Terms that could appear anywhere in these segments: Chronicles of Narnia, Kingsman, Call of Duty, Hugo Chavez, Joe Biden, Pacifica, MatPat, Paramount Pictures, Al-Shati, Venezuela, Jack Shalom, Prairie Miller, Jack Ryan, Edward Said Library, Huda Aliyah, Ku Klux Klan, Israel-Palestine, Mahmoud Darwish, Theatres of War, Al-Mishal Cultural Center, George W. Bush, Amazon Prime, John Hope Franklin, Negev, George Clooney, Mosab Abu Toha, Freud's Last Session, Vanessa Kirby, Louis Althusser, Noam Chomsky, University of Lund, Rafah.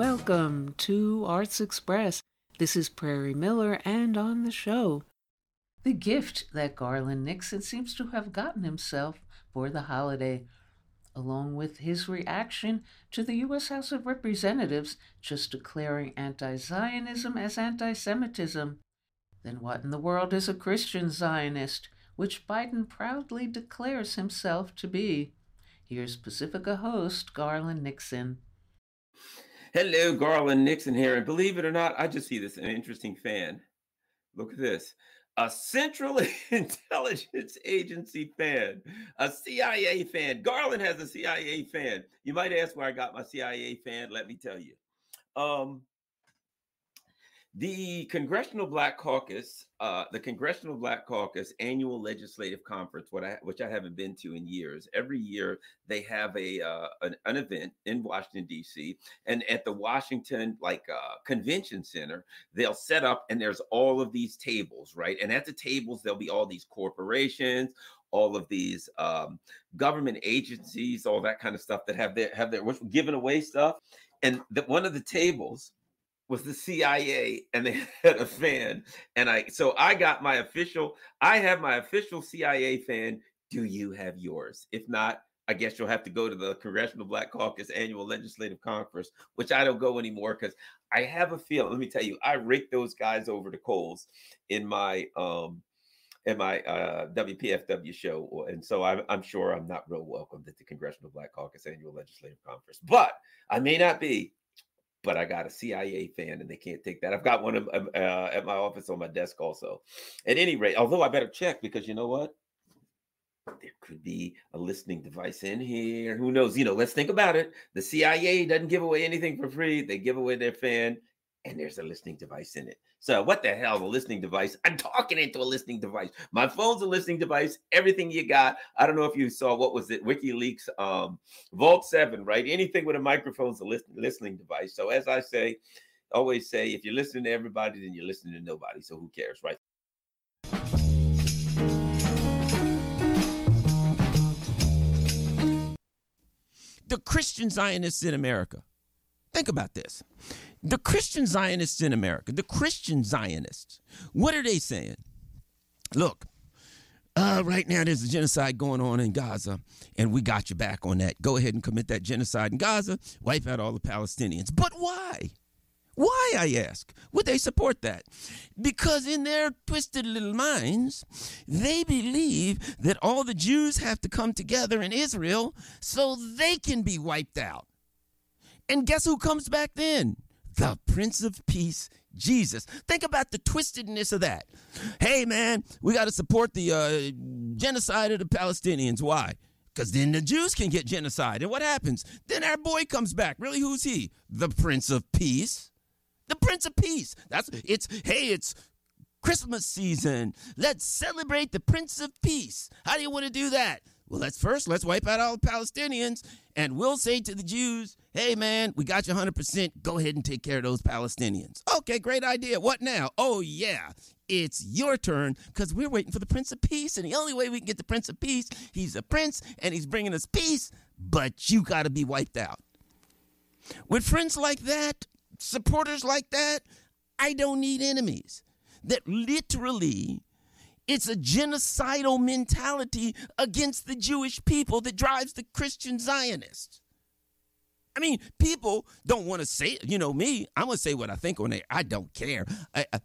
Welcome to Arts Express. This is Prairie Miller, and on the show, the gift that Garland Nixon seems to have gotten himself for the holiday, along with his reaction to the U.S. House of Representatives just declaring anti-Zionism as anti-Semitism. Then what in the world is a Christian Zionist, which Biden proudly declares himself to be? Here's Pacifica host Garland Nixon. Hello, Garland Nixon here. And believe it or not, I just see this an interesting fan. Look at this. A Central Intelligence Agency fan, a CIA fan. Garland has a CIA fan. You might ask where I got my CIA fan. Let me tell you. The Congressional Black Caucus, annual legislative conference, which I haven't been to in years. Every year they have an event in Washington D.C. and at the Washington Convention Center, they'll set up and there's all of these tables, right? And at the tables there'll be all these corporations, all of these government agencies, all that kind of stuff that have their giving away stuff, and one of the tables was the CIA, and they had a fan. And I have my official CIA fan. Do you have yours? If not, I guess you'll have to go to the Congressional Black Caucus annual legislative conference, which I don't go anymore because I have a feeling. Let me tell you, I raked those guys over the coals in my WPFW show. And so I'm sure I'm not real welcomed at the Congressional Black Caucus annual legislative conference, but I may not be. But I got a CIA fan, and they can't take that. I've got one at my office on my desk also. At any rate, although I better check, because you know what? There could be a listening device in here. Who knows? Let's think about it. The CIA doesn't give away anything for free. They give away their fan, and there's a listening device in it. So what the hell, a listening device? I'm talking into a listening device. My phone's a listening device. Everything you got. I don't know if you saw, what was it? WikiLeaks, Vault 7, right? Anything with a microphone's a listening device. So as I say, always say, if you're listening to everybody, then you're listening to nobody. So who cares, right? The Christian Zionists in America. Think about this. The Christian Zionists in America, what are they saying? Look, right now there's a genocide going on in Gaza, and we got your back on that. Go ahead and commit that genocide in Gaza, wipe out all the Palestinians. But why? Why, I ask, would they support that? Because in their twisted little minds, they believe that all the Jews have to come together in Israel so they can be wiped out. And guess who comes back then? The Prince of Peace, Jesus. Think about the twistedness of that. Hey, man, we got to support the genocide of the Palestinians. Why? Because then the Jews can get genocide. And what happens? Then our boy comes back. Really, who's he? The Prince of Peace. The Prince of Peace. It's Christmas season. Let's celebrate the Prince of Peace. How do you want to do that? Well, let's wipe out all the Palestinians, and we'll say to the Jews, hey, man, we got you 100%. Go ahead and take care of those Palestinians. Okay, great idea. What now? Oh, yeah, it's your turn, because we're waiting for the Prince of Peace, and the only way we can get the Prince of Peace, he's a prince, and he's bringing us peace, but you got to be wiped out. With friends like that, supporters like that, I don't need enemies. That literally... it's a genocidal mentality against the Jewish people that drives the Christian Zionists. I mean, people don't want to say it. You know me, I'm going to say what I think on air. I don't care.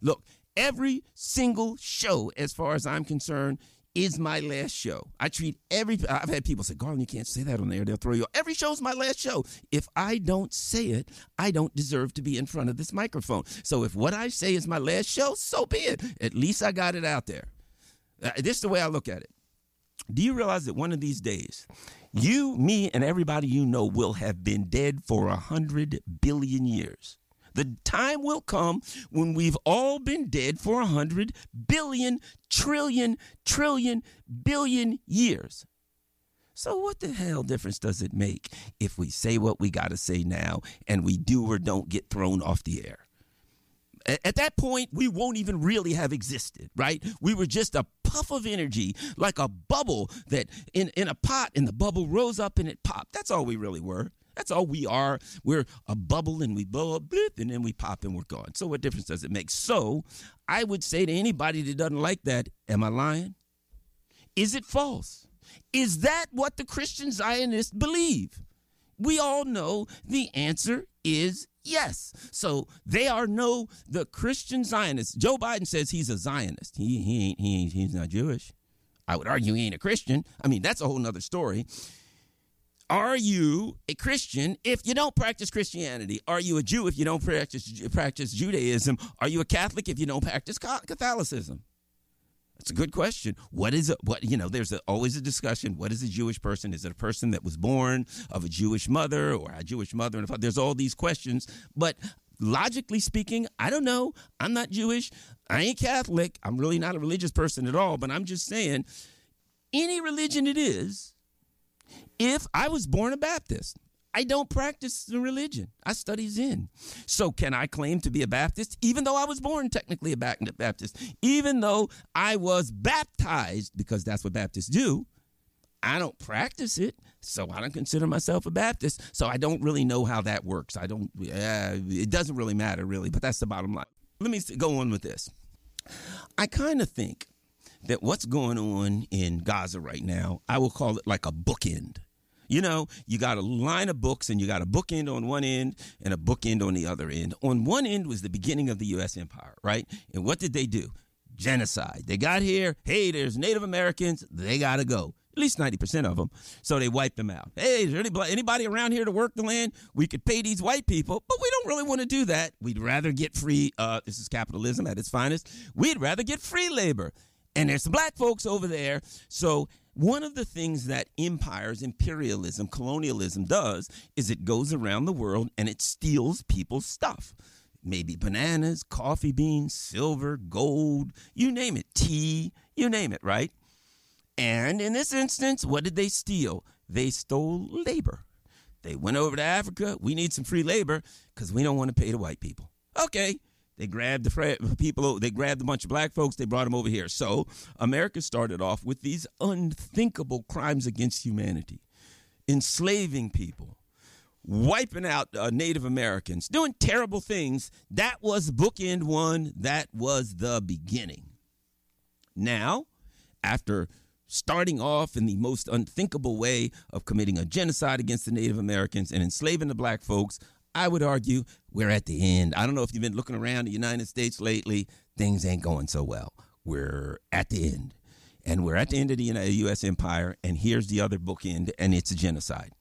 Look, every single show, as far as I'm concerned, is my last show. I've had people say, Garland, you can't say that on air. They'll throw you off. Every show's my last show. If I don't say it, I don't deserve to be in front of this microphone. So if what I say is my last show, so be it. At least I got it out there. This is the way I look at it. Do you realize that one of these days, you, me, and everybody you know will have been dead for 100 billion years? The time will come when we've all been dead for 100 billion, trillion, billion years. So what the hell difference does it make if we say what we got to say now and we do or don't get thrown off the air? At that point, we won't even really have existed, right? We were just a puff of energy, like a bubble that in a pot, and the bubble rose up and it popped. That's all we really were. That's all we are. We're a bubble and we blow up, and then we pop and we're gone. So what difference does it make? So I would say to anybody that doesn't like that, am I lying? Is it false? Is that what the Christian Zionists believe? We all know the answer is yes. So they are no, the Christian Zionists. Joe Biden says he's a Zionist. He's not Jewish. I would argue he ain't a Christian. I mean, that's a whole nother story. Are you a Christian if you don't practice Christianity? Are you a Jew if you don't practice Judaism? Are you a Catholic if you don't practice Catholicism? That's a good question. What is it? What, you know, there's always a discussion. What is a Jewish person? Is it a person that was born of a Jewish mother or a Jewish mother and father? There's all these questions. But logically speaking, I don't know. I'm not Jewish. I ain't Catholic. I'm really not a religious person at all. But I'm just saying, any religion it is, if I was born a Baptist, I don't practice the religion. I study Zen. So can I claim to be a Baptist, even though I was born technically a Baptist, even though I was baptized, because that's what Baptists do? I don't practice it, so I don't consider myself a Baptist. So I don't really know how that works. It doesn't really matter, really, but that's the bottom line. Let me go on with this. I kind of think that what's going on in Gaza right now, I will call it like a bookend. You know, you got a line of books and you got a bookend on one end and a bookend on the other end. On one end was the beginning of the U.S. empire, right? And what did they do? Genocide. They got here. Hey, there's Native Americans. They got to go. At least 90% of them. So they wiped them out. Hey, is there anybody around here to work the land? We could pay these white people, but we don't really want to do that. We'd rather get free. This is capitalism at its finest. We'd rather get free labor. And there's some black folks over there. So one of the things that empires, imperialism, colonialism does is it goes around the world and it steals people's stuff. Maybe bananas, coffee beans, silver, gold, you name it, tea, you name it, right? And in this instance, what did they steal? They stole labor. They went over to Africa. We need some free labor because we don't want to pay the white people. Okay. They grabbed the people. They grabbed a bunch of black folks. They brought them over here. So America started off with these unthinkable crimes against humanity, enslaving people, wiping out Native Americans, doing terrible things. That was bookend one. That was the beginning. Now, after starting off in the most unthinkable way of committing a genocide against the Native Americans and enslaving the black folks, I would argue we're at the end. I don't know if you've been looking around the United States lately. Things ain't going so well. We're at the end. And we're at the end of the U.S. empire, and here's the other bookend, and it's a genocide.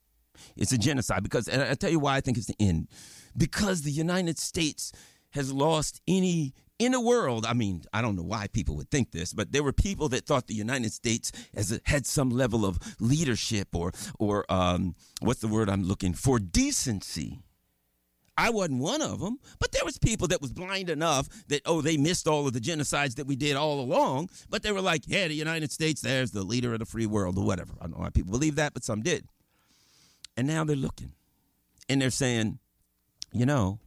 It's a genocide because, and I'll tell you why I think it's the end. Because the United States has lost any, in the world, I mean, I don't know why people would think this, but there were people that thought the United States had some level of leadership or what's the word I'm looking for, decency. I wasn't one of them, but there was people that was blind enough that, they missed all of the genocides that we did all along, but they were like, yeah, the United States, there's the leader of the free world or whatever. I don't know why people believe that, but some did. And now they're looking, and they're saying, you know,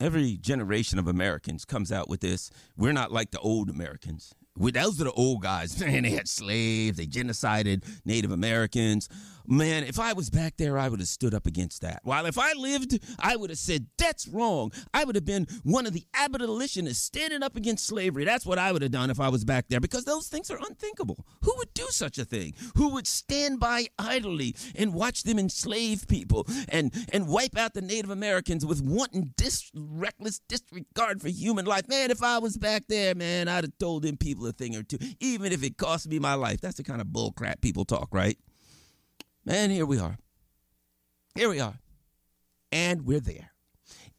every generation of Americans comes out with this. We're not like the old Americans. Those are the old guys. Man, they had slaves. They genocided Native Americans. Man, if I was back there, I would have stood up against that. While if I lived, I would have said, that's wrong. I would have been one of the abolitionists standing up against slavery. That's what I would have done if I was back there, because those things are unthinkable. Who would do such a thing? Who would stand by idly and watch them enslave people and wipe out the Native Americans with wanton, reckless disregard for human life? Man, if I was back there, man, I'd have told them people a thing or two, even if it cost me my life. That's the kind of bullcrap people talk, right? And here we are. And we're there.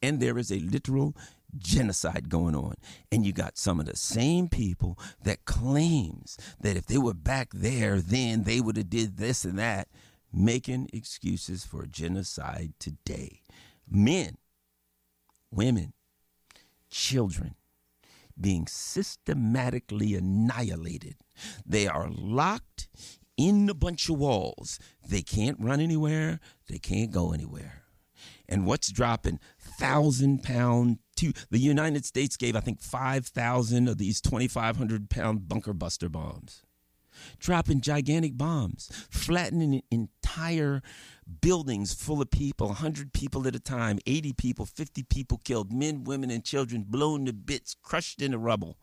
And there is a literal genocide going on. And you got some of the same people that claims that if they were back there, then they would have did this and that, making excuses for genocide today. Men, women, children, being systematically annihilated. They are locked in a bunch of walls. They can't run anywhere. They can't go anywhere. And what's dropping? 1,000-pound the United States gave, I think, 5,000 of these 2,500-pound bunker buster bombs. Dropping gigantic bombs, flattening entire entire buildings full of people, 100 people at a time, 80 people, 50 people killed, men, women, and children blown to bits, crushed in the rubble.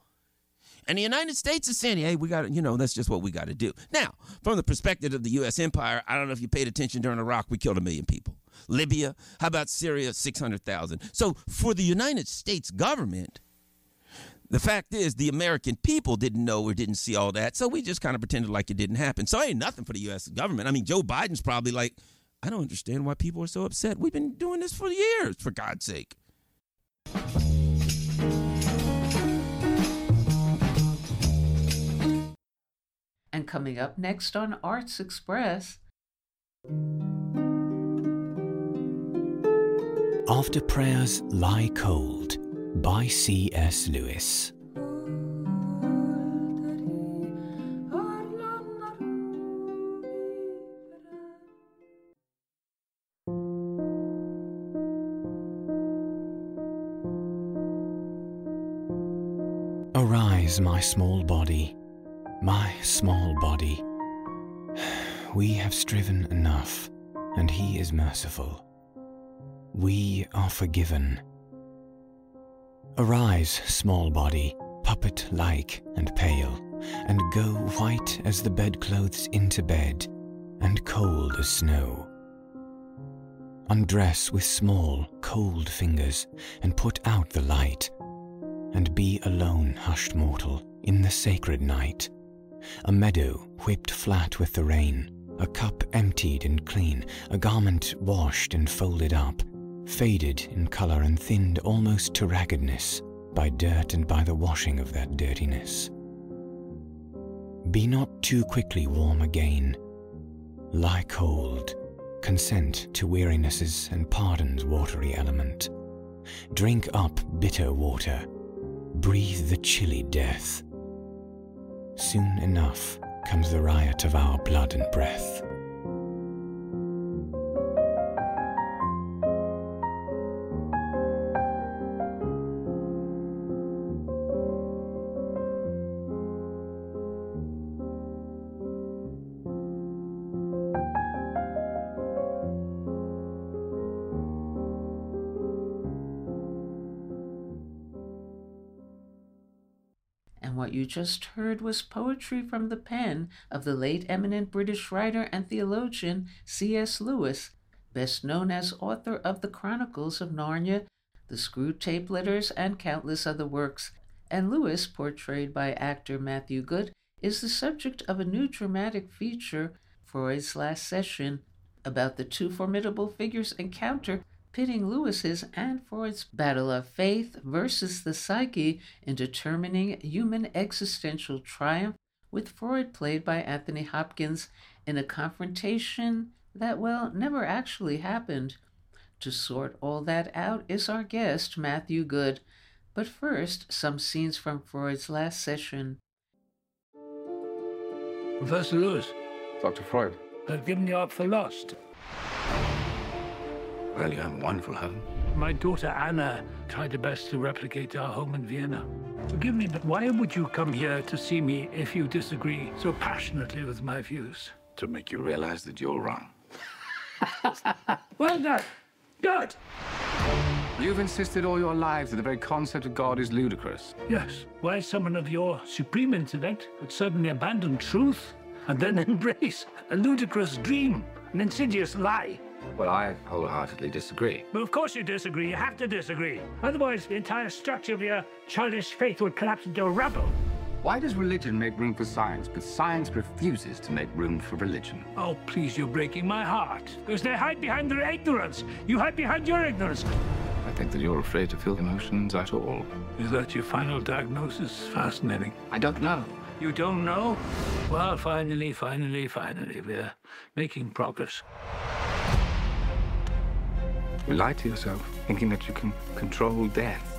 And the United States is saying, hey, we got to, you know, that's just what we got to do. Now, from the perspective of the U.S. empire, I don't know if you paid attention during Iraq, we killed 1 million people. Libya, how about Syria, 600,000. So for the United States government, the fact is the American people didn't know or didn't see all that. So we just kind of pretended like it didn't happen. So ain't nothing for the U.S. government. I mean, Joe Biden's probably like, I don't understand why people are so upset. We've been doing this for years, for God's sake. And coming up next on Arts Express. After Prayers Lie Cold by C.S. Lewis. Arise, my small body. My small body, we have striven enough, and he is merciful. We are forgiven. Arise, small body, puppet-like and pale, and go white as the bedclothes into bed, and cold as snow. Undress with small, cold fingers, and put out the light, and be alone, hushed mortal, in the sacred night. A meadow whipped flat with the rain, a cup emptied and clean, a garment washed and folded up, faded in colour and thinned almost to raggedness by dirt and by the washing of that dirtiness. Be not too quickly warm again. Lie cold, consent to wearinesses and pardon's watery element. Drink up bitter water, breathe the chilly death. Soon enough comes the riot of our blood and breath. What you just heard was poetry from the pen of the late eminent British writer and theologian C.S. Lewis, best known as author of the Chronicles of Narnia, the Screwtape Letters, and countless other works. And Lewis, portrayed by actor Matthew Goode, is the subject of a new dramatic feature, Freud's Last Session, about the two formidable figures' encounter, pitting Lewis's and Freud's battle of faith versus the psyche in determining human existential triumph, with Freud played by Anthony Hopkins in a confrontation that, well, never actually happened. To sort all that out is our guest, Matthew Goode. But first, some scenes from Freud's Last Session. Professor Lewis. Dr. Freud. I've given you up for lost. Well, you have a wonderful home. My daughter Anna tried her best to replicate our home in Vienna. Forgive me, but why would you come here to see me if you disagree so passionately with my views? To make you realize that you're wrong. Well done. Good. You've insisted all your lives that the very concept of God is ludicrous. Yes. Why someone of your supreme intellect would suddenly abandon truth and then embrace a ludicrous dream, an insidious lie. Well, I wholeheartedly disagree. Well, of course you disagree. You have to disagree. Otherwise, the entire structure of your childish faith would collapse into a rubble. Why does religion make room for science, but science refuses to make room for religion? Oh, please, you're breaking my heart. Because they hide behind their ignorance. You hide behind your ignorance. I think that you're afraid to feel emotions at all. Is that your final diagnosis? Fascinating. I don't know. You don't know? Well, finally, we're making progress. You lie to yourself, thinking that you can control death.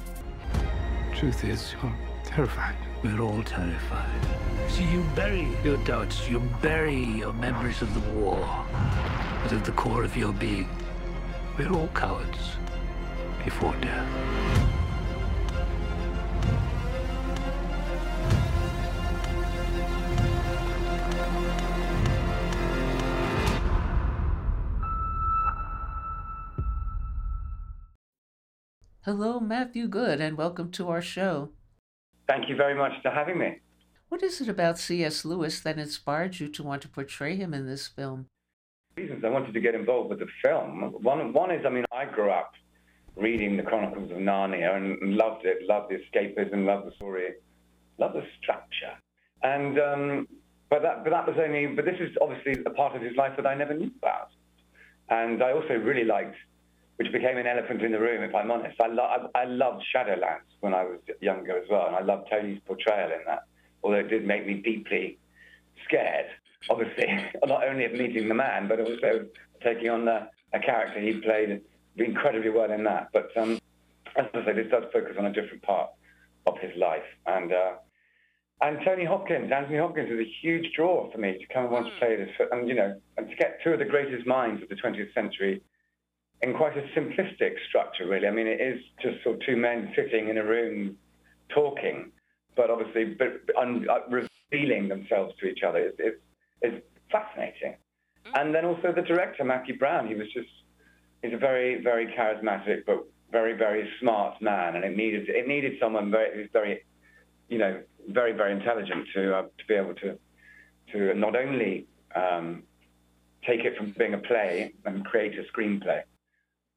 Truth is, you're terrified. We're all terrified. See, you bury your doubts, you bury your memories of the war, but at the core of your being, we're all cowards before death. Hello, Matthew Goode, and welcome to our show. Thank you very much for having me. What is it about C.S. Lewis that inspired you to want to portray him in this film? The reasons I wanted to get involved with the film, one is, I grew up reading the Chronicles of Narnia and loved it, loved the escapism, loved the story, loved the structure. And but this is obviously a part of his life that I never knew about. And I also really liked, which became an elephant in the room, if I'm honest. I loved Shadowlands when I was younger as well, and I loved Tony's portrayal in that, although it did make me deeply scared, obviously, not only of meeting the man, but also taking on a character he played incredibly well in that. But as I say, this does focus on a different part of his life. And Anthony Hopkins is a huge draw for me to come and want to play this, and to get two of the greatest minds of the 20th century in quite a simplistic structure, really. It is just sort of two men sitting in a room talking, but obviously revealing themselves to each other. It's fascinating. And then also the director, Matthew Brown, he's a very, very charismatic, but very, very smart man. And it needed someone who's very, very, very intelligent to be able to not only take it from being a play and create a screenplay,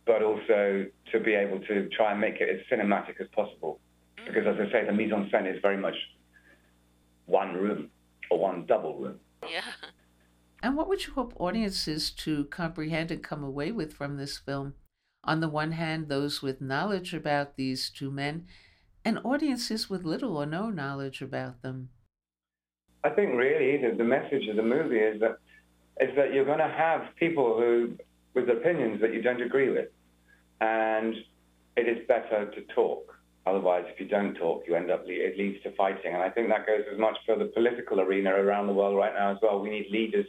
but also to be able to try and make it as cinematic as possible. Because, as I say, the mise-en-scène is very much one room or one double room. Yeah. And what would you hope audiences to comprehend and come away with from this film? On the one hand, those with knowledge about these two men, and audiences with little or no knowledge about them. I think really the message of the movie is that you're going to have people with opinions that you don't agree with, and it is better to talk. Otherwise, if you don't talk, it leads to fighting. And I think that goes as much for the political arena around the world right now as well. We need leaders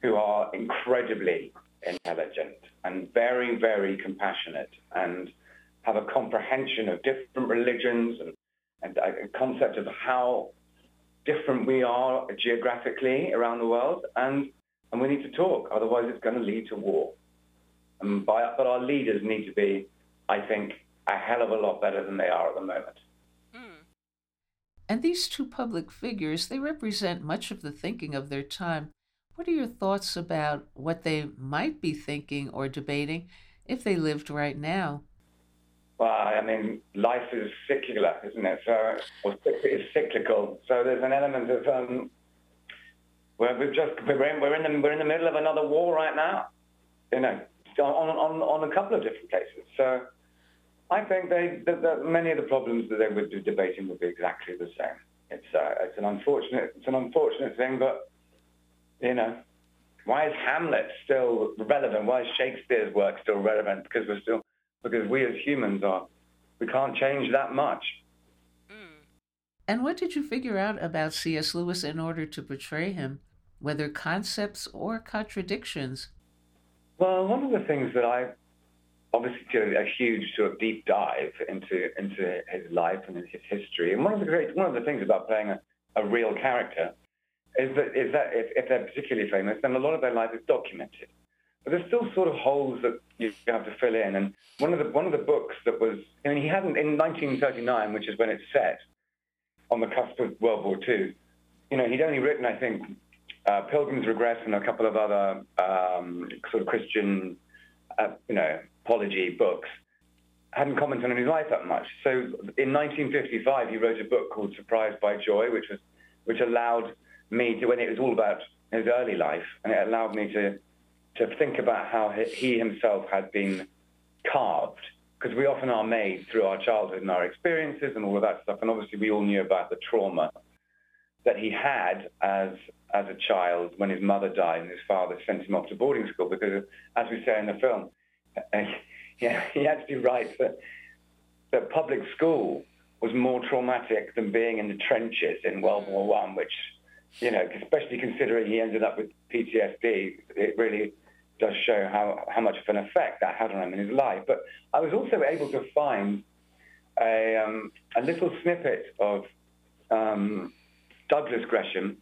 who are incredibly intelligent and very, very compassionate and have a comprehension of different religions and a concept of how different we are geographically around the world. And we need to talk. Otherwise, it's going to lead to war. But our leaders need to be, I think, a hell of a lot better than they are at the moment. Mm. And these two public figures, they represent much of the thinking of their time. What are your thoughts about what they might be thinking or debating if they lived right now? Well, life is circular, isn't it? So it's cyclical. So there's an element of we're in the middle of another war right now. On a couple of different places. So. I think that many of the problems that they would be debating would be exactly the same. It's an unfortunate thing, but why is Hamlet still relevant? Why is Shakespeare's work still relevant? Because we as humans we can't change that much. Mm. And what did you figure out about C.S. Lewis in order to portray him, whether concepts or contradictions? Well, one of the things that I obviously did a huge sort of deep dive into his life and his history. And one of the things about playing a real character is that if they're particularly famous, then a lot of their life is documented. But there's still sort of holes that you have to fill in. And one of the books that was, he hadn't, in 1939, which is when it's set, on the cusp of World War II, he'd only written, I think, Pilgrim's Regress and a couple of other sort of Christian, apology books. Hadn't commented on his life that much. So in 1955, he wrote a book called Surprised by Joy, which allowed me to, when it was all about his early life, and it allowed me to think about how he himself had been carved, because we often are made through our childhood and our experiences and all of that stuff. And obviously, we all knew about the trauma that he had as a child when his mother died and his father sent him off to boarding school, because, as we say in the film, he actually writes that public school was more traumatic than being in the trenches in World War One, which, especially considering he ended up with PTSD, it really does show how much of an effect that had on him in his life. But I was also able to find a little snippet of Douglas Gresham,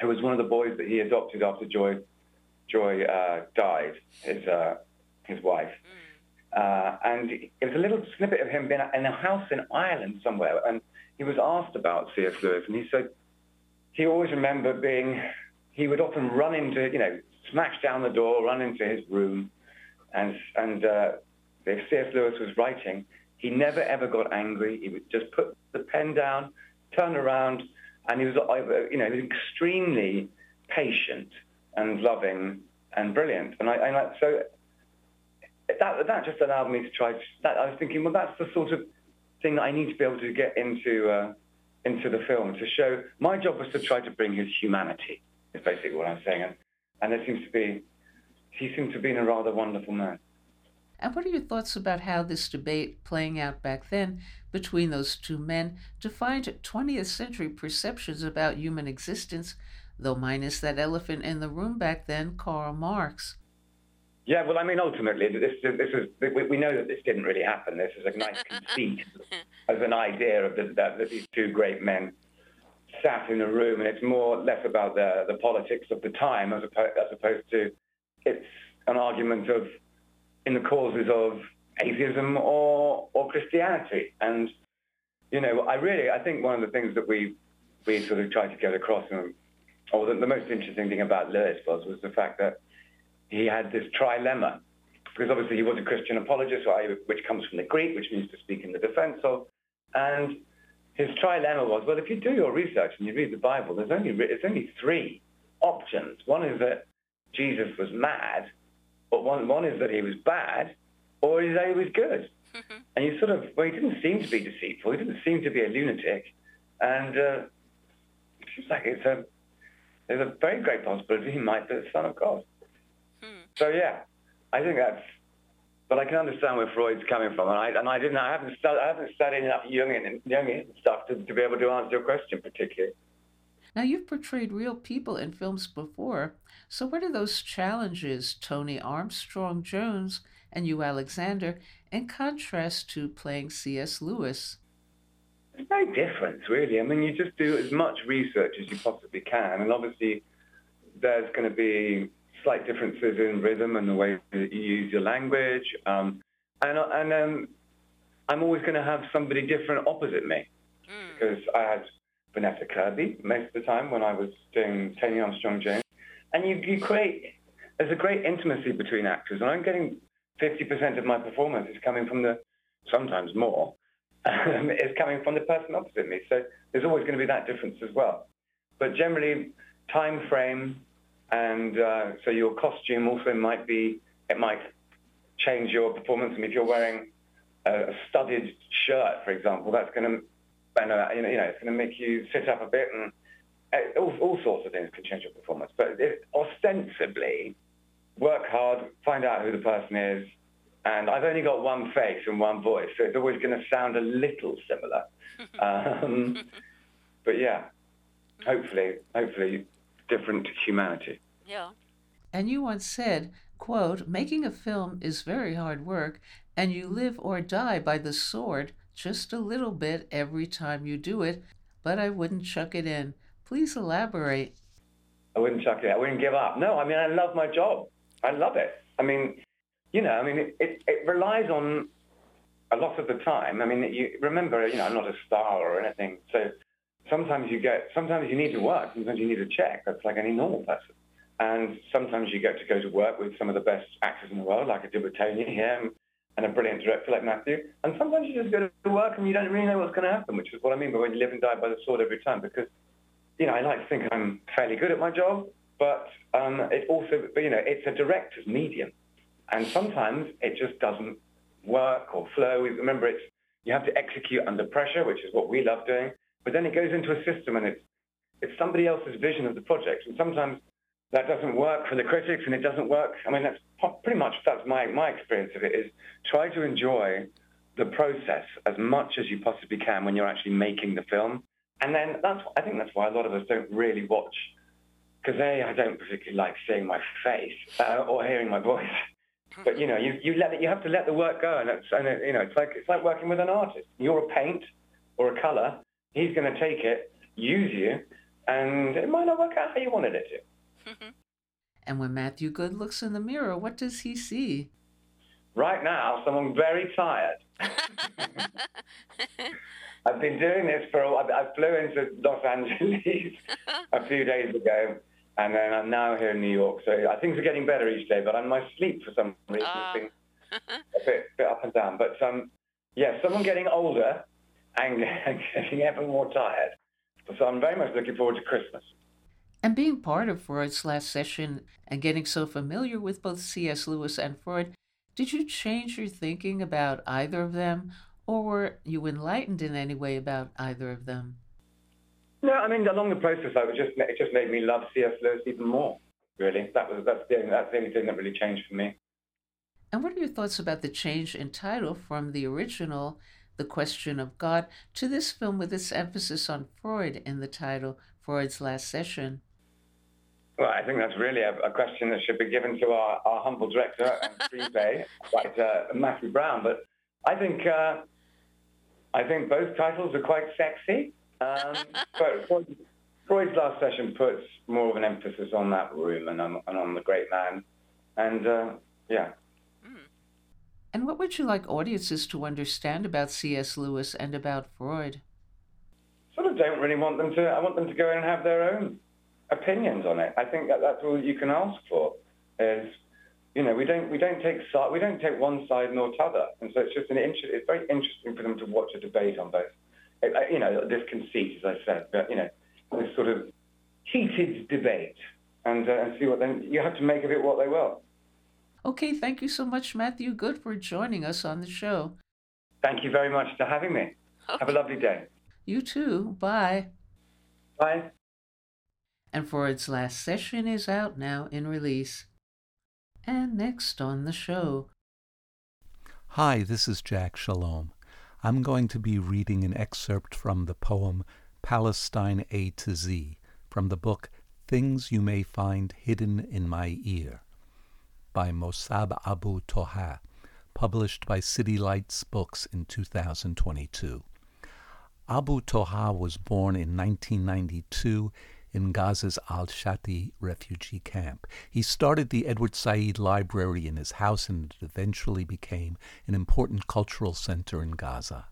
who was one of the boys that he adopted after Joy died, his wife. And it was a little snippet of him being in a house in Ireland somewhere, and he was asked about C.S. Lewis, and he said he always remembered being, he would often run into, you know, smash down the door, run into his room, and if C.S. Lewis was writing, he never ever got angry. He would just put the pen down, turn around, and he was, you know, he was extremely patient and loving and brilliant. And so. That just allowed me to try. I was thinking, well, that's the sort of thing that I need to be able to get into the film to show. My job was to try to bring his humanity, is basically what I'm saying, and it seems to be he seemed to be a rather wonderful man. And what are your thoughts about how this debate playing out back then between those two men defined 20th century perceptions about human existence, though minus that elephant in the room back then, Karl Marx? Yeah, well, I mean, ultimately, we know that this didn't really happen. This is a nice conceit as an idea of that these two great men sat in a room, and it's less about the politics of the time as opposed to it's an argument of in the causes of atheism or Christianity. And you know, I think one of the things that we sort of tried to get across, or the most interesting thing about Lewis was the fact that he had this trilemma, because obviously he was a Christian apologist, which comes from the Greek, which means to speak in the defense of. And his trilemma was, well, if you do your research and you read the Bible, there's only three options. One is that Jesus was mad, but one is that he was bad, or is that he was good. Mm-hmm. And you sort of, well, he didn't seem to be deceitful. He didn't seem to be a lunatic. And it seems like there's a very great possibility he might be the Son of God. So yeah, I think but I can understand where Freud's coming from, I haven't studied enough Jungian stuff to be able to answer your question particularly. Now you've portrayed real people in films before, so what are those challenges Tony Armstrong Jones and Hugh Alexander in contrast to playing C.S. Lewis? There's no difference really. I mean, you just do as much research as you possibly can, and obviously there's going to be slight differences in rhythm and the way that you use your language, and I'm always going to have somebody different opposite me, because I had Vanessa Kirby most of the time when I was doing Tony Armstrong Jones, and there's a great intimacy between actors, and I'm getting 50% of my performance is coming from sometimes more, is coming from the person opposite me, so there's always going to be that difference as well. But generally, time frame. And so your costume also might change your performance. I mean, if you're wearing a studded shirt, for example, that's going to, it's going to make you sit up a bit, and all sorts of things can change your performance. But ostensibly, work hard, find out who the person is, and I've only got one face and one voice, so it's always going to sound a little similar. But yeah, hopefully. Different humanity. Yeah. And you once said, quote, "Making a film is very hard work, and you live or die by the sword just a little bit every time you do it, but I wouldn't chuck it in." Please elaborate. I wouldn't chuck it in. I wouldn't give up. No, I mean, I love my job. I love it. I mean, it relies on a lot of the time. I mean, you remember, I'm not a star or anything, so sometimes you need to work, sometimes you need a check. That's like any normal person. And sometimes you get to go to work with some of the best actors in the world, like I did with Tony here, and a brilliant director like Matthew. And sometimes you just go to work and you don't really know what's going to happen, which is what I mean by when you live and die by the sword every time. Because, I like to think I'm fairly good at my job, but it's a director's medium. And sometimes it just doesn't work or flow. Remember, you have to execute under pressure, which is what we love doing. But then it goes into a system, and it's somebody else's vision of the project. And sometimes that doesn't work for the critics, and it doesn't work. I mean, that's my experience of it, is try to enjoy the process as much as you possibly can when you're actually making the film. And then I think that's why a lot of us don't really watch, because I don't particularly like seeing my face or hearing my voice. But, you have to let the work go. And it's like working with an artist. You're a paint or a color. He's going to take it, use you, and it might not work out how you wanted it to. Mm-hmm. And when Matthew Goode looks in the mirror, what does he see? right now, someone very tired. I've been doing this for a while. I flew into Los Angeles a few days ago, and then I'm now here in New York. So things are getting better each day, but my sleep for some reason has been a bit up and down. But yeah, someone getting older and getting ever more tired. So I'm very much looking forward to Christmas. And being part of Freud's Last Session and getting so familiar with both C.S. Lewis and Freud, did you change your thinking about either of them, or were you enlightened in any way about either of them? No, I mean, along the process, it just made me love C.S. Lewis even more, really. That's the only thing that really changed for me. And what are your thoughts about the change in title from the original, The Question of God, to this film with its emphasis on Freud in the title, Freud's Last Session? Well, I think that's really a question that should be given to our humble director and screenplay writer, Matthew Brown. But I think both titles are quite sexy. But Freud's Last Session puts more of an emphasis on that room and on the great man. And, yeah. Mm. And what would you like audiences to understand about C.S. Lewis and about Freud? Sort of don't really want them to. I want them to go in and have their own opinions on it. I think that's all you can ask for. Is, you know, we don't take one side nor t'other, and so it's just it's very interesting for them to watch a debate on both. You know, this conceit, as I said, but you know, this sort of heated debate, and see what then you have to make of it what they will. Okay, thank you so much, Matthew Goode, for joining us on the show. Thank you very much for having me. Okay. Have a lovely day. You too. Bye. Bye. And Freud's Last Session is out now in release. And next on the show. Hi, this is Jack Shalom. I'm going to be reading an excerpt from the poem Palestine A to Z from the book Things You May Find Hidden in My Ear by Mosab Abu Toha, published by City Lights Books in 2022. Abu Toha was born in 1992 in Gaza's Al-Shati refugee camp. He started the Edward Said Library in his house, and it eventually became an important cultural center in Gaza.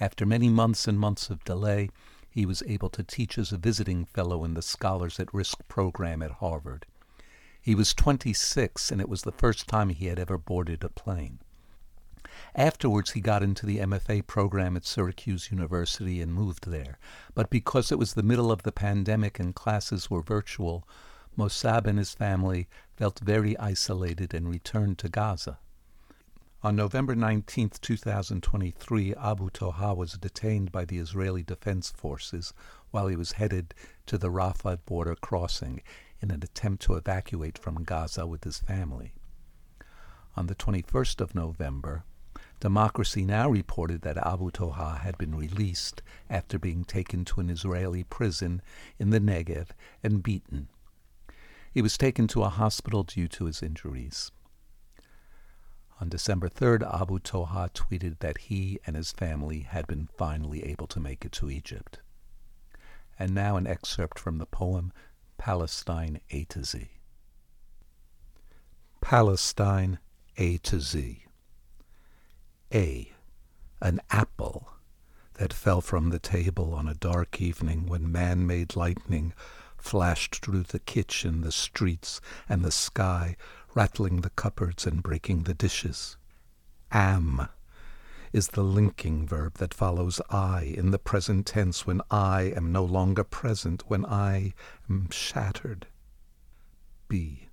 After many months and months of delay, he was able to teach as a visiting fellow in the Scholars at Risk program at Harvard. He was 26, and it was the first time he had ever boarded a plane. Afterwards, he got into the MFA program at Syracuse University and moved there. But because it was the middle of the pandemic and classes were virtual, Mosab and his family felt very isolated and returned to Gaza. On November 19, 2023, Abu Toha was detained by the Israeli Defense Forces while he was headed to the Rafah border crossing in an attempt to evacuate from Gaza with his family. On the 21st of November, Democracy Now! Reported that Abu Toha had been released after being taken to an Israeli prison in the Negev and beaten. He was taken to a hospital due to his injuries. On December 3rd, Abu Toha tweeted that he and his family had been finally able to make it to Egypt. And now an excerpt from the poem Palestine A to Z. Palestine A to Z. A, an apple that fell from the table on a dark evening when man-made lightning flashed through the kitchen, the streets, and the sky, rattling the cupboards and breaking the dishes. Am is the linking verb that follows I in the present tense when I am no longer present, when I am shattered. B,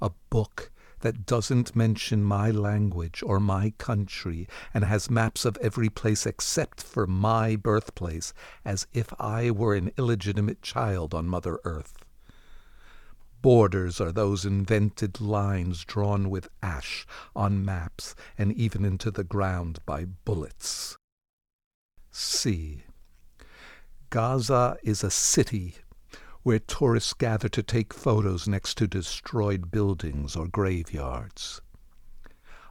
a book that doesn't mention my language or my country and has maps of every place except for my birthplace, as if I were an illegitimate child on Mother Earth. Borders are those invented lines drawn with ash on maps and even into the ground by bullets. C. Gaza is a city where tourists gather to take photos next to destroyed buildings or graveyards.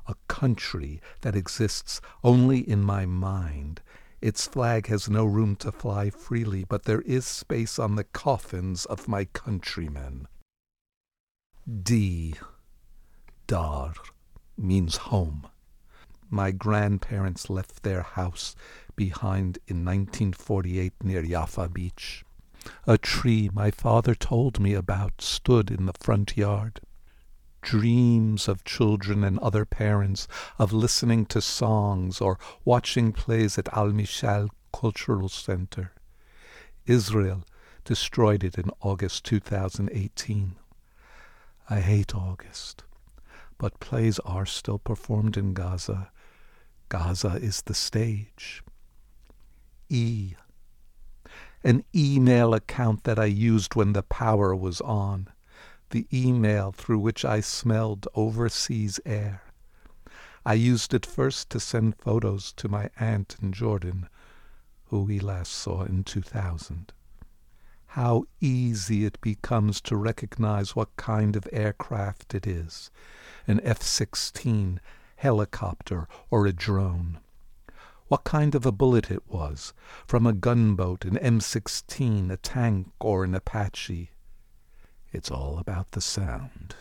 A country that exists only in my mind. Its flag has no room to fly freely, but there is space on the coffins of my countrymen. D. Dar, means home. My grandparents left their house behind in 1948 near Jaffa Beach. A tree my father told me about stood in the front yard. Dreams of children and other parents, of listening to songs or watching plays at Al-Mishal Cultural Center. Israel destroyed it in August 2018. I hate August, but plays are still performed in Gaza. Gaza is the stage. E. An email account that I used when the power was on. The email through which I smelled overseas air. I used it first to send photos to my aunt in Jordan, who we last saw in 2000. How easy it becomes to recognize what kind of aircraft it is, an F-16, helicopter, or a drone. What kind of a bullet it was, from a gunboat, an M-16, a tank, or an Apache. It's all about the sound.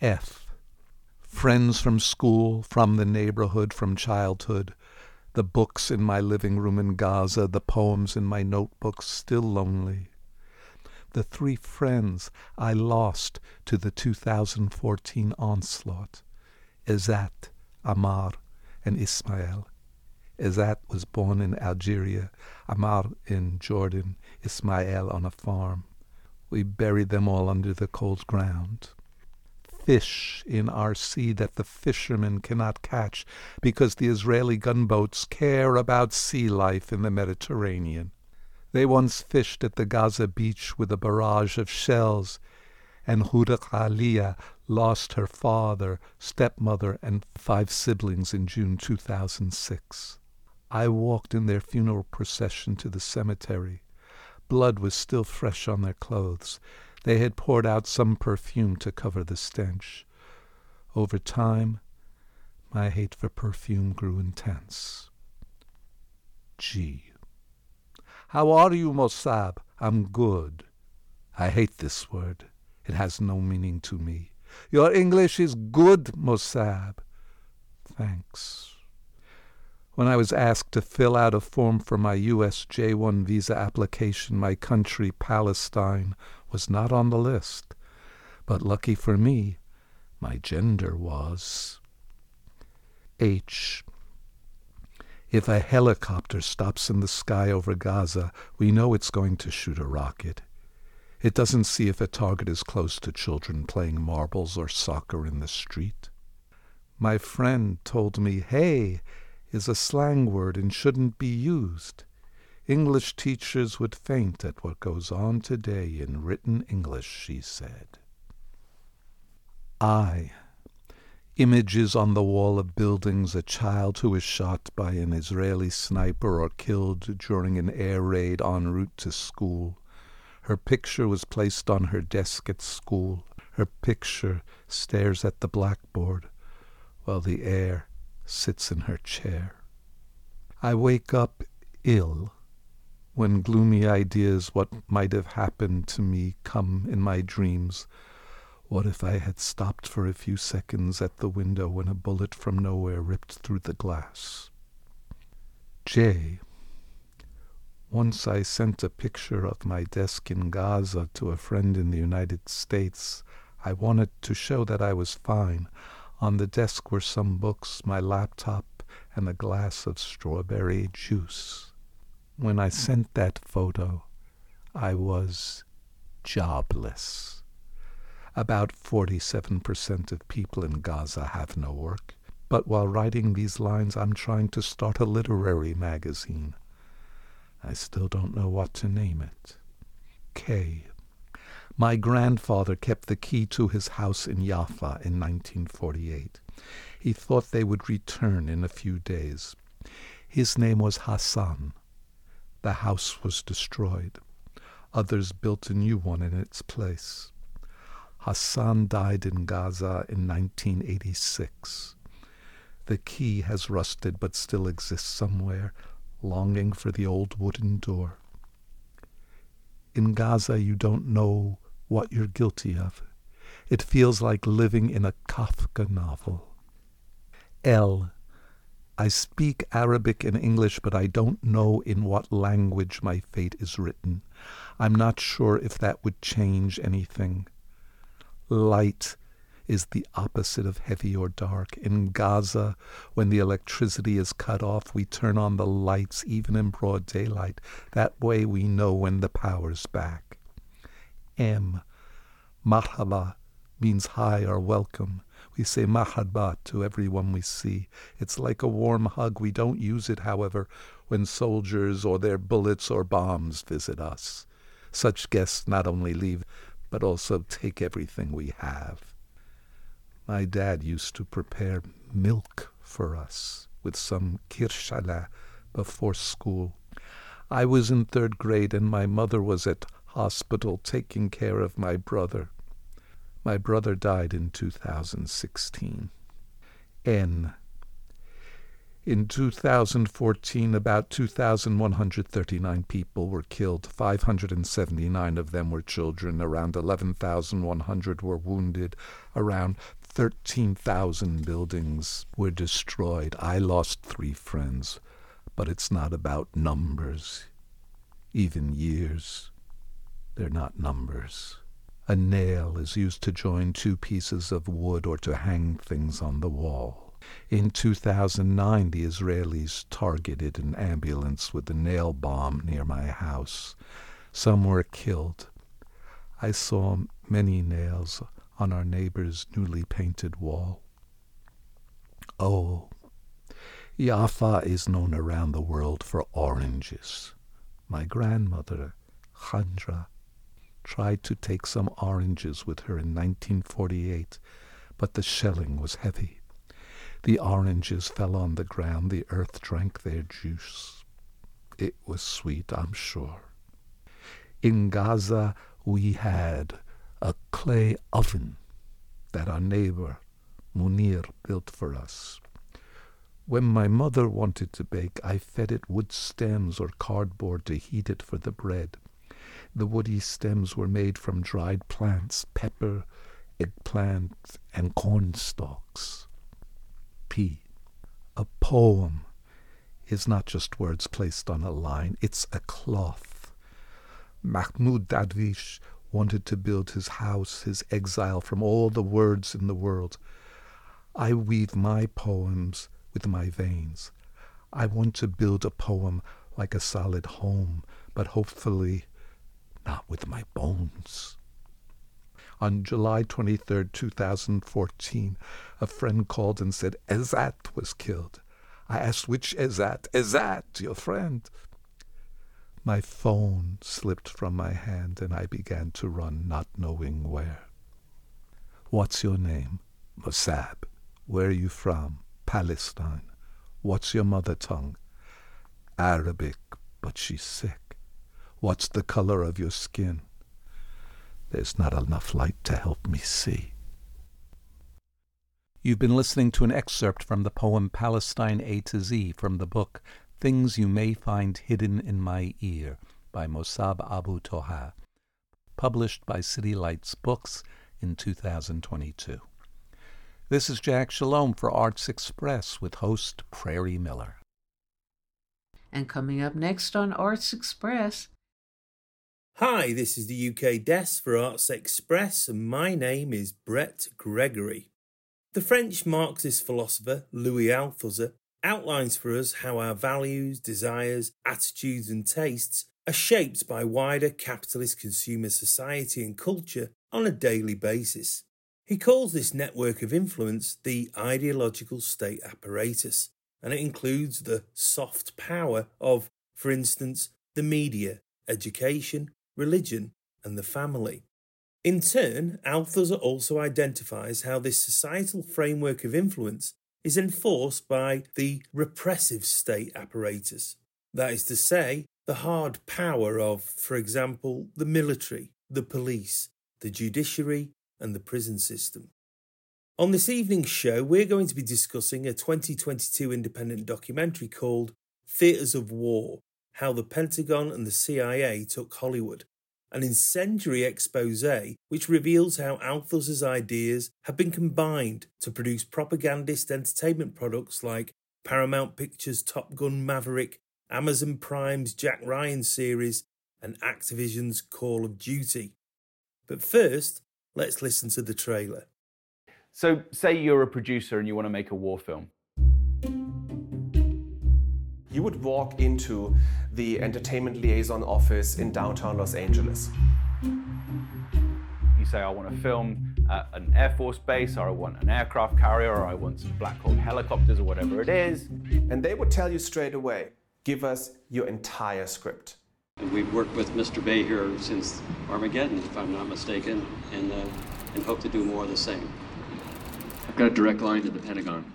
F. Friends from school, from the neighborhood, from childhood. The books in my living room in Gaza, the poems in my notebooks, still lonely. The three friends I lost to the 2014 onslaught. Izzat, Amar, and Ismail. Izzat was born in Algeria, Amar in Jordan, Ismail on a farm. We buried them all under the cold ground. Fish in our sea that the fishermen cannot catch because the Israeli gunboats care about sea life in the Mediterranean. They once fished at the Gaza beach with a barrage of shells, and Huda Aliyah lost her father, stepmother, and 5 siblings in June 2006. I walked in their funeral procession to the cemetery. Blood was still fresh on their clothes. They had poured out some perfume to cover the stench. Over time, my hate for perfume grew intense. G. How are you, Mosab? I'm good. I hate this word. It has no meaning to me. Your English is good, Mosab. Thanks. When I was asked to fill out a form for my U.S. J-1 visa application, my country, Palestine, was not on the list. But lucky for me, my gender was. H. If a helicopter stops in the sky over Gaza, we know it's going to shoot a rocket. It doesn't see if a target is close to children playing marbles or soccer in the street. My friend told me, hey, is a slang word and shouldn't be used. English teachers would faint at what goes on today in written English, she said. I. Images on the wall of buildings, a child who is shot by an Israeli sniper or killed during an air raid en route to school. Her picture was placed on her desk at school. Her picture stares at the blackboard while the air sits in her chair. I wake up ill when gloomy ideas what might have happened to me come in my dreams. What if I had stopped for a few seconds at the window when a bullet from nowhere ripped through the glass? J. Once I sent a picture of my desk in Gaza to a friend in the United States. I wanted to show that I was fine. On the desk were some books, my laptop, and a glass of strawberry juice. When I sent that photo, I was jobless. About 47% of people in Gaza have no work. But while writing these lines, I'm trying to start a literary magazine. I still don't know what to name it. K. My grandfather kept the key to his house in Jaffa in 1948. He thought they would return in a few days. His name was Hassan. The house was destroyed. Others built a new one in its place. Hassan died in Gaza in 1986. The key has rusted but still exists somewhere, longing for the old wooden door. In Gaza, you don't know what you're guilty of. It feels like living in a Kafka novel. L. I speak Arabic and English, but I don't know in what language my fate is written. I'm not sure if that would change anything. Light is the opposite of heavy or dark. In Gaza, when the electricity is cut off, we turn on the lights even in broad daylight. That way we know when the power's back. M. Marhaba means hi or welcome. We say mahabbat to everyone we see. It's like a warm hug. We don't use it, however, when soldiers or their bullets or bombs visit us. Such guests not only leave, but also take everything we have. My dad used to prepare milk for us with some kirshala before school. I was in third grade and my mother was at hospital taking care of my brother. My brother died in 2016. N. In 2014, about 2,139 people were killed. 579 of them were children. Around 11,100 were wounded. Around 13,000 buildings were destroyed. I lost 3 friends, but it's not about numbers. Even years, they're not numbers. A nail is used to join 2 pieces of wood or to hang things on the wall. In 2009, the Israelis targeted an ambulance with a nail bomb near my house. Some were killed. I saw many nails on our neighbor's newly painted wall. Oh, Jaffa is known around the world for oranges. My grandmother, Chandra, tried to take some oranges with her in 1948, but the shelling was heavy. The oranges fell on the ground. The earth drank their juice. It was sweet, I'm sure. In Gaza, we had a clay oven that our neighbor, Munir, built for us. When my mother wanted to bake, I fed it wood stems or cardboard to heat it for the bread. The woody stems were made from dried plants, pepper, eggplant, and corn stalks. P. A poem is not just words placed on a line, it's a cloth. Mahmoud Darwish wanted to build his house, his exile from all the words in the world. I weave my poems with my veins. I want to build a poem like a solid home, but hopefully not with my bones. On July 23, 2014, a friend called and said, Ezat was killed. I asked, which Ezat? Ezat, your friend. My phone slipped from my hand and I began to run, not knowing where. What's your name? Mosab. Where are you from? Palestine. What's your mother tongue? Arabic, but she's sick. What's the color of your skin? There's not enough light to help me see. You've been listening to an excerpt from the poem Palestine A to Z from the book Things You May Find Hidden in My Ear by Mosab Abu Toha, published by City Lights Books in 2022. This is Jack Shalom for Arts Express with host Prairie Miller. And coming up next on Arts Express... Hi, this is the UK desk for Arts Express and my name is Brett Gregory. The French Marxist philosopher Louis Althusser outlines for us how our values, desires, attitudes and tastes are shaped by wider capitalist consumer society and culture on a daily basis. He calls this network of influence the ideological state apparatus, and it includes the soft power of, for instance, the media, education, religion and the family. In turn, Althusser also identifies how this societal framework of influence is enforced by the repressive state apparatus. That is to say, the hard power of, for example, the military, the police, the judiciary and the prison system. On this evening's show, we're going to be discussing a 2022 independent documentary called Theatres of War: How the Pentagon and the CIA Took Hollywood, an incendiary exposé which reveals how Althusser's ideas have been combined to produce propagandist entertainment products like Paramount Pictures' Top Gun Maverick, Amazon Prime's Jack Ryan series, and Activision's Call of Duty. But first, let's listen to the trailer. So, say you're a producer and you want to make a war film. You would walk into the entertainment liaison office in downtown Los Angeles. You say, I want to film at an Air Force base, or I want an aircraft carrier, or I want some Black Hawk helicopters, or whatever it is. And they would tell you straight away, give us your entire script. We've worked with Mr. Bay here since Armageddon, if I'm not mistaken, and hope to do more of the same. I've got a direct line to the Pentagon.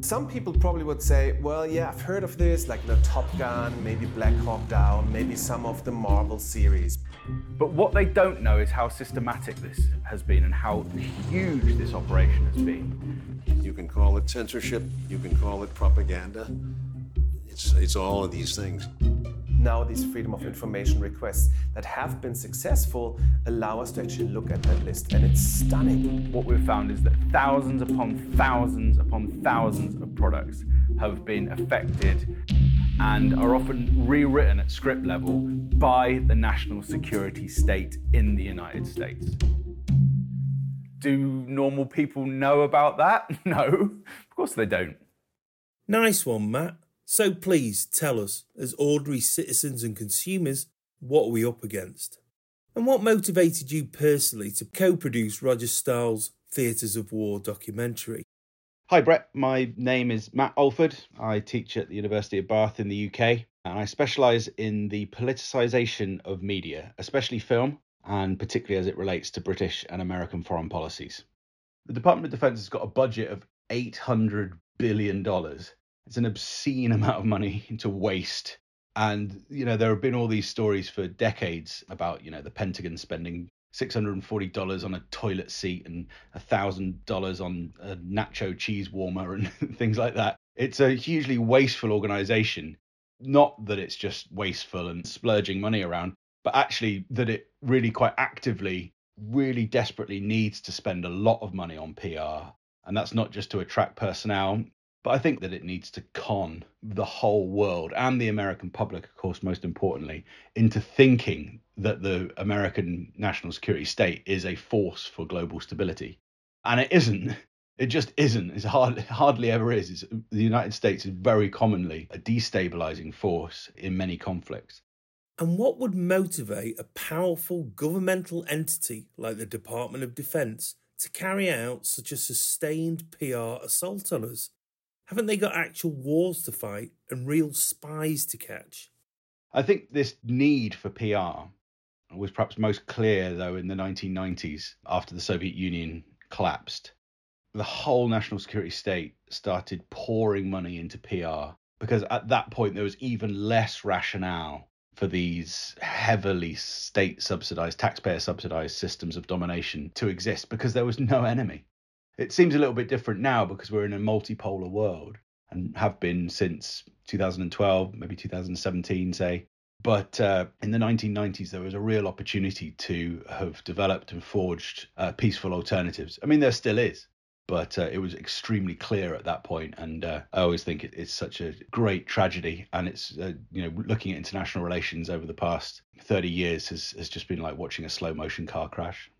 Some people probably would say, well, yeah, I've heard of this, like the Top Gun, maybe Black Hawk Down, maybe some of the Marvel series. But what they don't know is how systematic this has been and how huge this operation has been. You can call it censorship, you can call it propaganda. It's all of these things. Now these freedom of information requests that have been successful allow us to actually look at that list, and it's stunning. What we've found is that thousands upon thousands upon thousands of products have been affected and are often rewritten at script level by the national security state in the United States. Do normal people know about that? No, of course they don't. Nice one, Matt. So please tell us, as ordinary citizens and consumers, what are we up against? And what motivated you personally to co-produce Roger Stahl's Theatres of War documentary? Hi Brett, my name is Matt Alford. I teach at the University of Bath in the UK, and I specialise in the politicisation of media, especially film, and particularly as it relates to British and American foreign policies. The Department of Defence has got a budget of $800 billion. It's an obscene amount of money to waste. And, you know, there have been all these stories for decades about, you know, the Pentagon spending $640 on a toilet seat and $1,000 on a nacho cheese warmer and things like that. It's a hugely wasteful organisation. Not that it's just wasteful and splurging money around, but actually that it really quite actively, really desperately needs to spend a lot of money on PR. And that's not just to attract personnel, but I think that it needs to con the whole world and the American public, of course, most importantly, into thinking that the American national security state is a force for global stability. And it isn't. It just isn't. It hardly ever is. The United States is very commonly a destabilizing force in many conflicts. And what would motivate a powerful governmental entity like the Department of Defence to carry out such a sustained PR assault on us? Haven't they got actual wars to fight and real spies to catch? I think this need for PR was perhaps most clear, though, in the 1990s, after the Soviet Union collapsed. The whole national security state started pouring money into PR because at that point there was even less rationale for these heavily state-subsidised, taxpayer-subsidised systems of domination to exist because there was no enemy. It seems a little bit different now because we're in a multipolar world and have been since 2012, maybe 2017, say. But in the 1990s, there was a real opportunity to have developed and forged peaceful alternatives. I mean, there still is, but it was extremely clear at that point. And I always think it's such a great tragedy. And it's, you know, looking at international relations over the past 30 years has just been like watching a slow motion car crash.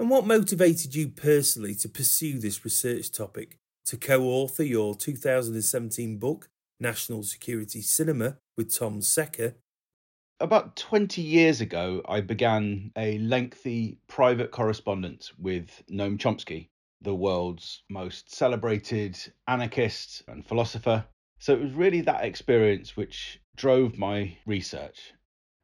And what motivated you personally to pursue this research topic, to co-author your 2017 book, National Security Cinema, with Tom Secker? About 20 years ago, I began a lengthy private correspondence with Noam Chomsky, the world's most celebrated anarchist and philosopher. So it was really that experience which drove my research.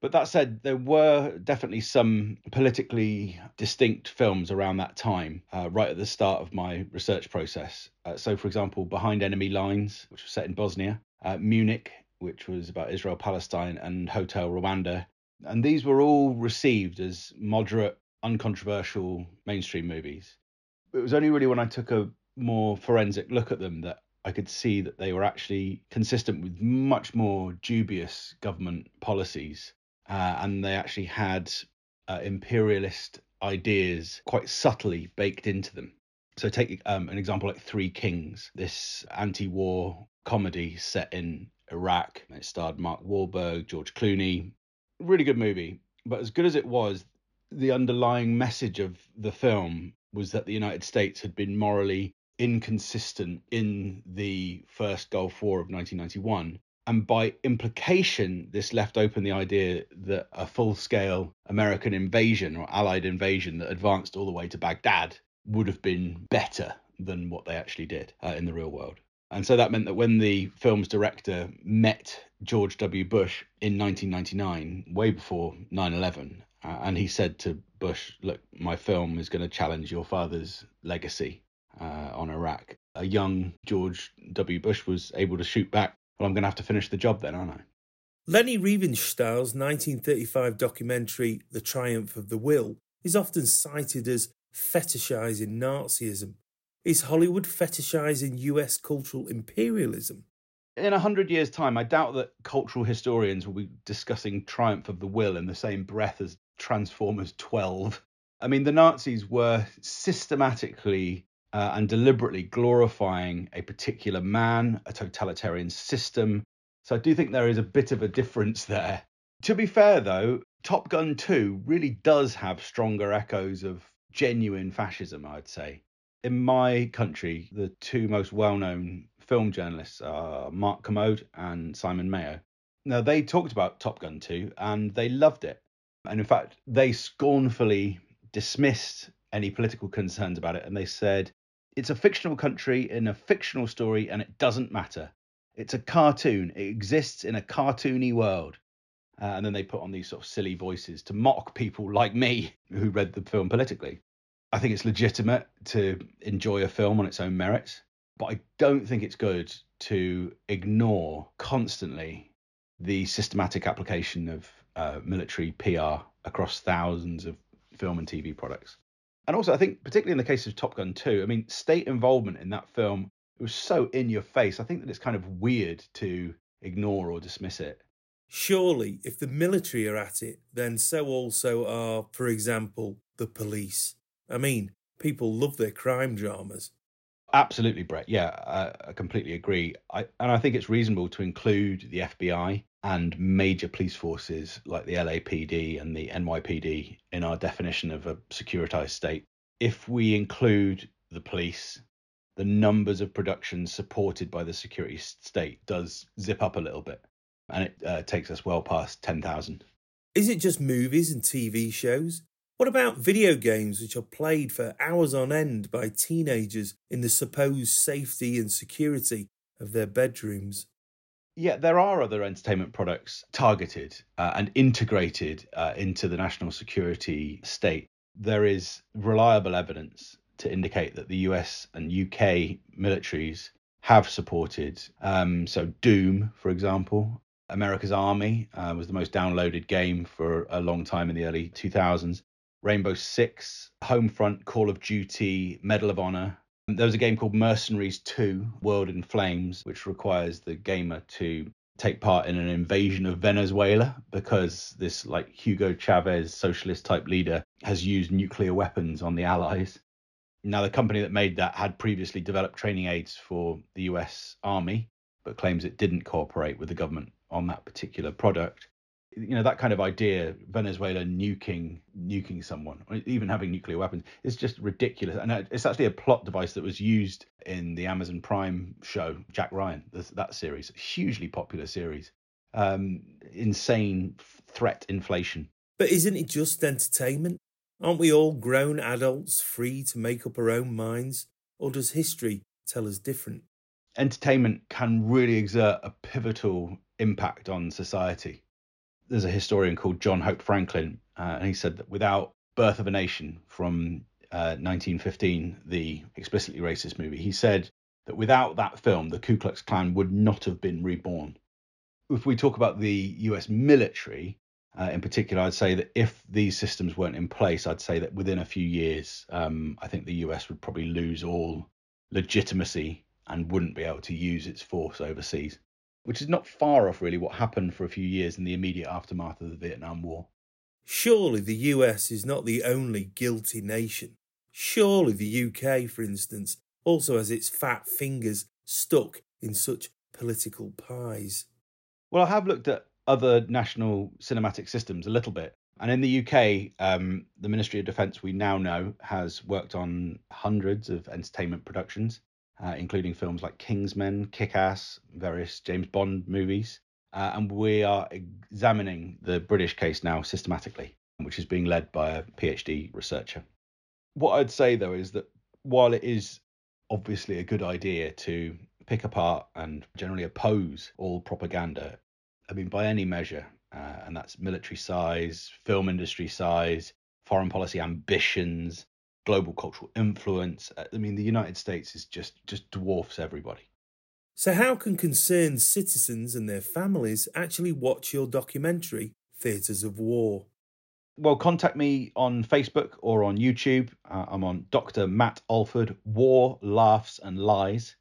But that said, there were definitely some politically distinct films around that time, right at the start of my research process. So, for example, Behind Enemy Lines, which was set in Bosnia, Munich, which was about Israel-Palestine, and Hotel Rwanda. And these were all received as moderate, uncontroversial mainstream movies. It was only really when I took a more forensic look at them that I could see that they were actually consistent with much more dubious government policies and they actually had imperialist ideas quite subtly baked into them. So take an example like Three Kings, this anti-war comedy set in Iraq. It starred Mark Wahlberg, George Clooney. Really good movie. But as good as it was, the underlying message of the film was that the United States had been morally inconsistent in the first Gulf War of 1991. And by implication, this left open the idea that a full-scale American invasion or Allied invasion that advanced all the way to Baghdad would have been better than what they actually did in the real world. And so that meant that when the film's director met George W. Bush in 1999, way before 9/11, and he said to Bush, look, my film is going to challenge your father's legacy on Iraq. A young George W. Bush was able to shoot back, well, I'm going to have to finish the job then, aren't I? Leni Riefenstahl's 1935 documentary, The Triumph of the Will, is often cited as fetishizing Nazism. Is Hollywood fetishizing US cultural imperialism? In 100 years' time, I doubt that cultural historians will be discussing Triumph of the Will in the same breath as Transformers 12. I mean, the Nazis were systematically and deliberately glorifying a particular man, a totalitarian system. So I do think there is a bit of a difference there. To be fair, though, Top Gun 2 really does have stronger echoes of genuine fascism, I'd say. In my country, the two most well-known film journalists are Mark Commode and Simon Mayo. Now, they talked about Top Gun 2 and they loved it. And in fact, they scornfully dismissed any political concerns about it. And they said, it's a fictional country in a fictional story and it doesn't matter. It's a cartoon. It exists in a cartoony world. And then they put on these sort of silly voices to mock people like me who read the film politically. I think it's legitimate to enjoy a film on its own merits, but I don't think it's good to ignore constantly the systematic application of military PR across thousands of film and TV products. And also, I think particularly in the case of Top Gun 2, I mean, state involvement in that film, it was so in your face. I think that it's kind of weird to ignore or dismiss it. Surely, if the military are at it, then so also are, for example, the police. I mean, people love their crime dramas. Absolutely, Brett. Yeah, I completely agree. I think it's reasonable to include the FBI and major police forces like the LAPD and the NYPD in our definition of a securitized state. If we include the police, the numbers of productions supported by the security state does zip up a little bit. And it takes us well past 10,000. Is it just movies and TV shows? What about video games which are played for hours on end by teenagers in the supposed safety and security of their bedrooms? Yeah, there are other entertainment products targeted and integrated into the national security state. There is reliable evidence to indicate that the US and UK militaries have supported. So Doom, for example. America's Army was the most downloaded game for a long time in the early 2000s. Rainbow Six, Homefront, Call of Duty, Medal of Honor. And there was a game called Mercenaries 2, World in Flames, which requires the gamer to take part in an invasion of Venezuela because this like Hugo Chavez socialist type leader has used nuclear weapons on the Allies. Now, the company that made that had previously developed training aids for the US Army, but claims it didn't cooperate with the government on that particular product. You know, that kind of idea, Venezuela nuking someone, or even having nuclear weapons, is just ridiculous. And it's actually a plot device that was used in the Amazon Prime show, Jack Ryan, that series, hugely popular series. Insane threat inflation. But isn't it just entertainment? Aren't we all grown adults free to make up our own minds? Or does history tell us different? Entertainment can really exert a pivotal impact on society. There's a historian called John Hope Franklin, and he said that without Birth of a Nation from 1915, the explicitly racist movie, he said that without that film, the Ku Klux Klan would not have been reborn. If we talk about the US military in particular, I'd say that if these systems weren't in place, I'd say that within a few years, I think the US would probably lose all legitimacy and wouldn't be able to use its force overseas. which is not far off really what happened for a few years in the immediate aftermath of the Vietnam War. Surely the US is not the only guilty nation. Surely the UK, for instance, also has its fat fingers stuck in such political pies. Well, I have looked at other national cinematic systems a little bit. And in the UK, the Ministry of Defence, we now know, has worked on hundreds of entertainment productions, including films like Kingsman, Kick-Ass, various James Bond movies. And we are examining the British case now systematically, which is being led by a PhD researcher. What I'd say, though, is that while it is obviously a good idea to pick apart and generally oppose all propaganda, I mean, by any measure, and that's military size, film industry size, foreign policy ambitions, global cultural influence. I mean, the United States is just dwarfs everybody. So how can concerned citizens and their families actually watch your documentary, Theatres of War? Well, contact me on Facebook or on YouTube. I'm on Dr. Matt Alford, War, Laughs and Lies.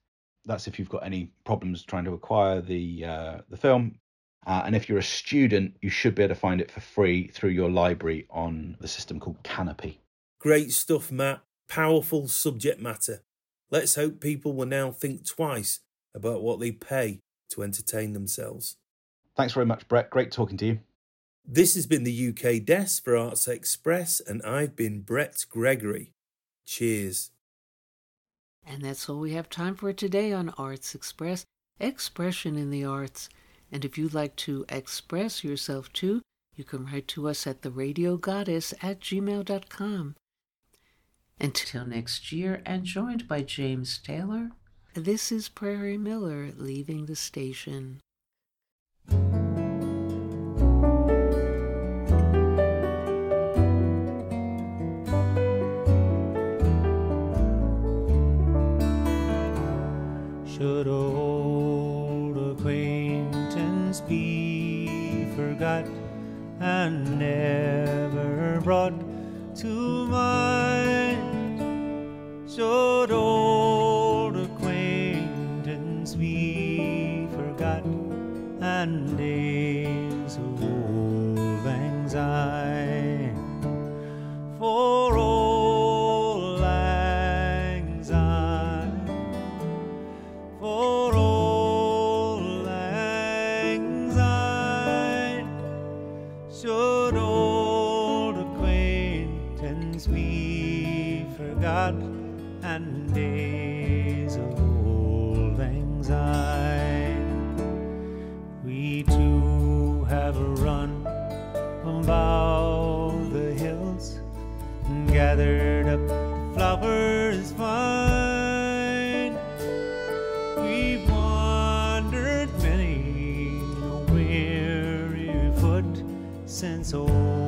That's if you've got any problems trying to acquire the film. And if you're a student, you should be able to find it for free through your library on the system called Canopy. Great stuff, Matt. Powerful subject matter. Let's hope people will now think twice about what they pay to entertain themselves. Thanks very much, Brett. Great talking to you. This has been the UK Desk for Arts Express, and I've been Brett Gregory. Cheers. And that's all we have time for today on Arts Express, Expression in the Arts. And if you'd like to express yourself too, you can write to us at theradiogoddess@gmail.com. Until next year, and joined by James Taylor, this is Prairie Miller leaving the station. Should old acquaintance be forgot and never brought to mind? Should old acquaintance be forgot and days of old anxiety? For old anxiety, for old anxiety, should old acquaintance be forgot and days of old anxiety? We too have run about the hills and gathered up the flowers fine. We've wandered many a weary foot since old.